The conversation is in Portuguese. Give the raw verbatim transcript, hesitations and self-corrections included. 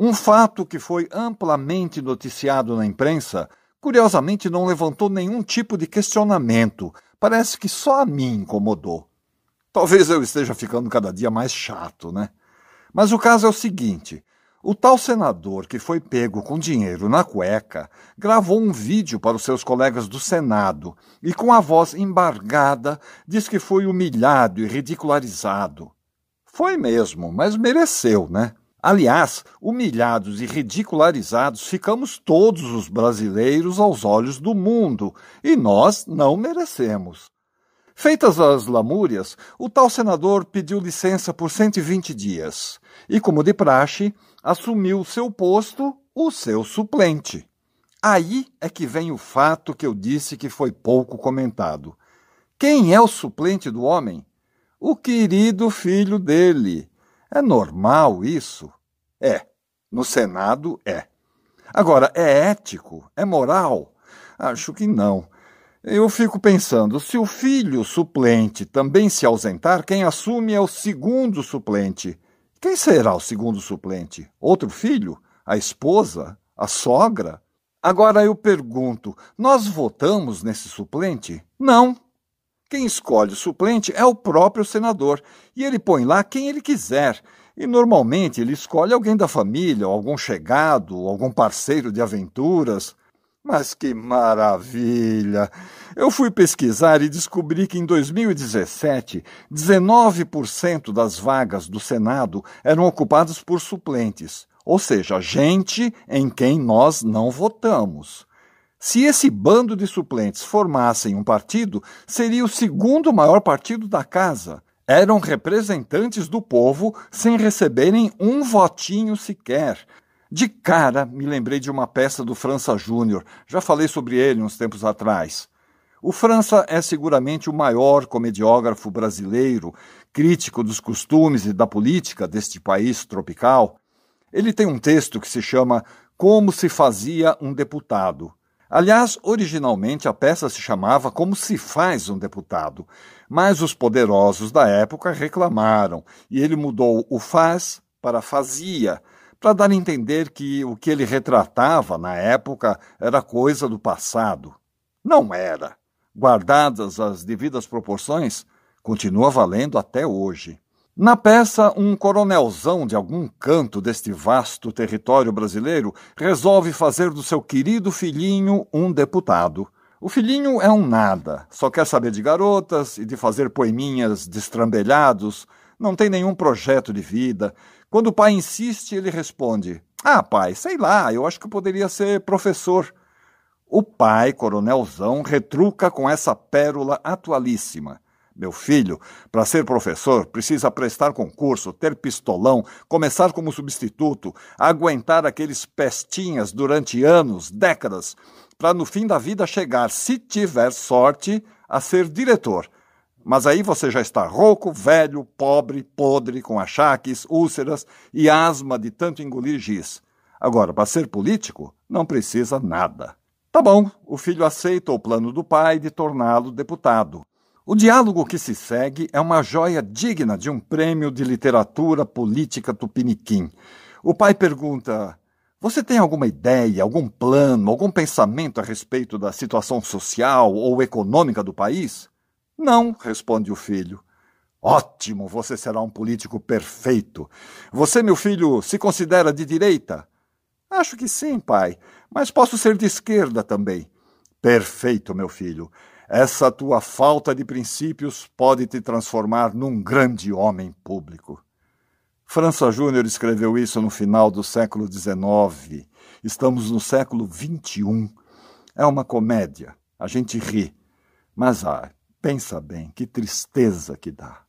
Um fato que foi amplamente noticiado na imprensa, curiosamente não levantou nenhum tipo de questionamento. Parece que só a mim incomodou. Talvez eu esteja ficando cada dia mais chato, né? Mas o caso é o seguinte. O tal senador que foi pego com dinheiro na cueca gravou um vídeo para os seus colegas do Senado e com a voz embargada diz que foi humilhado e ridicularizado. Foi mesmo, mas mereceu, né? Aliás, humilhados e ridicularizados ficamos todos os brasileiros aos olhos do mundo, e nós não merecemos. Feitas as lamúrias, o tal senador pediu licença por cento e vinte dias e, como de praxe, assumiu seu posto o seu suplente. Aí é que vem o fato que eu disse que foi pouco comentado. Quem é o suplente do homem? O querido filho dele. É normal isso? É. No Senado, é. Agora, é ético? É moral? Acho que não. Eu fico pensando, se o filho suplente também se ausentar, quem assume é o segundo suplente. Quem será o segundo suplente? Outro filho? A esposa? A sogra? Agora eu pergunto, nós votamos nesse suplente? Não. Quem escolhe o suplente é o próprio senador, e ele põe lá quem ele quiser. E normalmente ele escolhe alguém da família, algum chegado, algum parceiro de aventuras. Mas que maravilha! Eu fui pesquisar e descobri que em dois mil e dezessete, dezenove por cento das vagas do Senado eram ocupadas por suplentes, ou seja, gente em quem nós não votamos. Se esse bando de suplentes formassem um partido, seria o segundo maior partido da casa. Eram representantes do povo sem receberem um votinho sequer. De cara, me lembrei de uma peça do França Júnior. Já falei sobre ele uns tempos atrás. O França é seguramente o maior comediógrafo brasileiro, crítico dos costumes e da política deste país tropical. Ele tem um texto que se chama Como se fazia um deputado. Aliás, originalmente a peça se chamava Como se faz um deputado, mas os poderosos da época reclamaram e ele mudou o faz para fazia, para dar a entender que o que ele retratava na época era coisa do passado. Não era. Guardadas as devidas proporções, continua valendo até hoje. Na peça, um coronelzão de algum canto deste vasto território brasileiro resolve fazer do seu querido filhinho um deputado. O filhinho é um nada, só quer saber de garotas e de fazer poeminhas destrambelhados, não tem nenhum projeto de vida. Quando o pai insiste, ele responde, ah, pai, sei lá, eu acho que eu poderia ser professor. O pai, coronelzão, retruca com essa pérola atualíssima. Meu filho, para ser professor, precisa prestar concurso, ter pistolão, começar como substituto, aguentar aqueles pestinhas durante anos, décadas, para no fim da vida chegar, se tiver sorte, a ser diretor. Mas aí você já está rouco, velho, pobre, podre, com achaques, úlceras e asma de tanto engolir giz. Agora, para ser político, não precisa nada. Tá bom, o filho aceita o plano do pai de torná-lo deputado. O diálogo que se segue é uma joia digna de um prêmio de literatura política tupiniquim. O pai pergunta, você tem alguma ideia, algum plano, algum pensamento a respeito da situação social ou econômica do país? Não, responde o filho. Ótimo, você será um político perfeito. Você, meu filho, se considera de direita? Acho que sim, pai, mas posso ser de esquerda também. Perfeito, meu filho. Essa tua falta de princípios pode te transformar num grande homem público. França Júnior escreveu isso no final do século dezenove. Estamos no século vinte e um. É uma comédia. A gente ri. Mas, ah, pensa bem, que tristeza que dá.